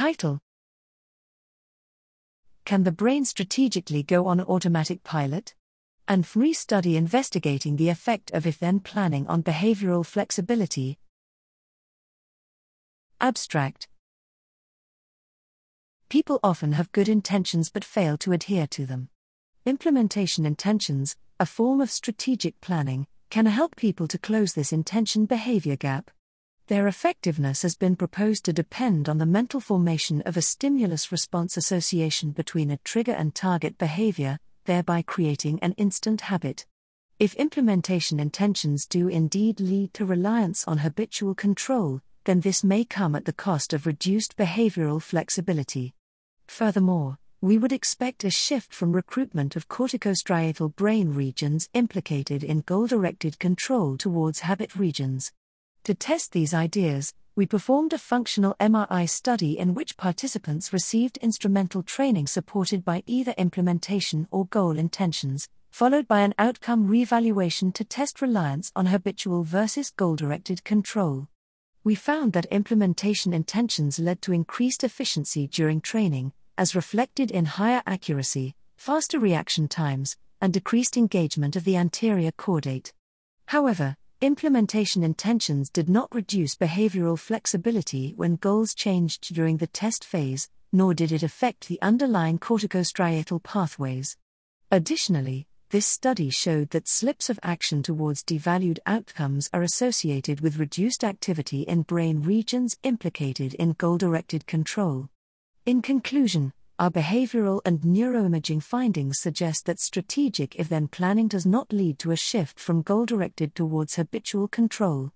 Title: Can the Brain Strategically Go on Automatic Pilot? An fMRI study investigating the effect of if-then planning on behavioral flexibility. Abstract. People often have good intentions but fail to adhere to them. Implementation intentions, a form of strategic planning, can help people to close this intention-behavior gap. Their effectiveness has been proposed to depend on the mental formation of a stimulus-response association between a trigger and target behavior, thereby creating an instant habit. If implementation intentions do indeed lead to reliance on habitual control, then this may come at the cost of reduced behavioral flexibility. Furthermore, we would expect a shift from recruitment of corticostriatal brain regions implicated in goal-directed control towards habit regions. To test these ideas, we performed a functional MRI study in which participants received instrumental training supported by either implementation or goal intentions, followed by an outcome reevaluation to test reliance on habitual versus goal-directed control. We found that implementation intentions led to increased efficiency during training, as reflected in higher accuracy, faster reaction times, and decreased engagement of the anterior caudate. However, implementation intentions did not reduce behavioral flexibility when goals changed during the test phase, nor did it affect the underlying corticostriatal pathways. Additionally, this study showed that slips of action towards devalued outcomes are associated with reduced activity in brain regions implicated in goal-directed control. In conclusion, our behavioral and neuroimaging findings suggest that strategic if-then planning does not lead to a shift from goal-directed towards habitual control.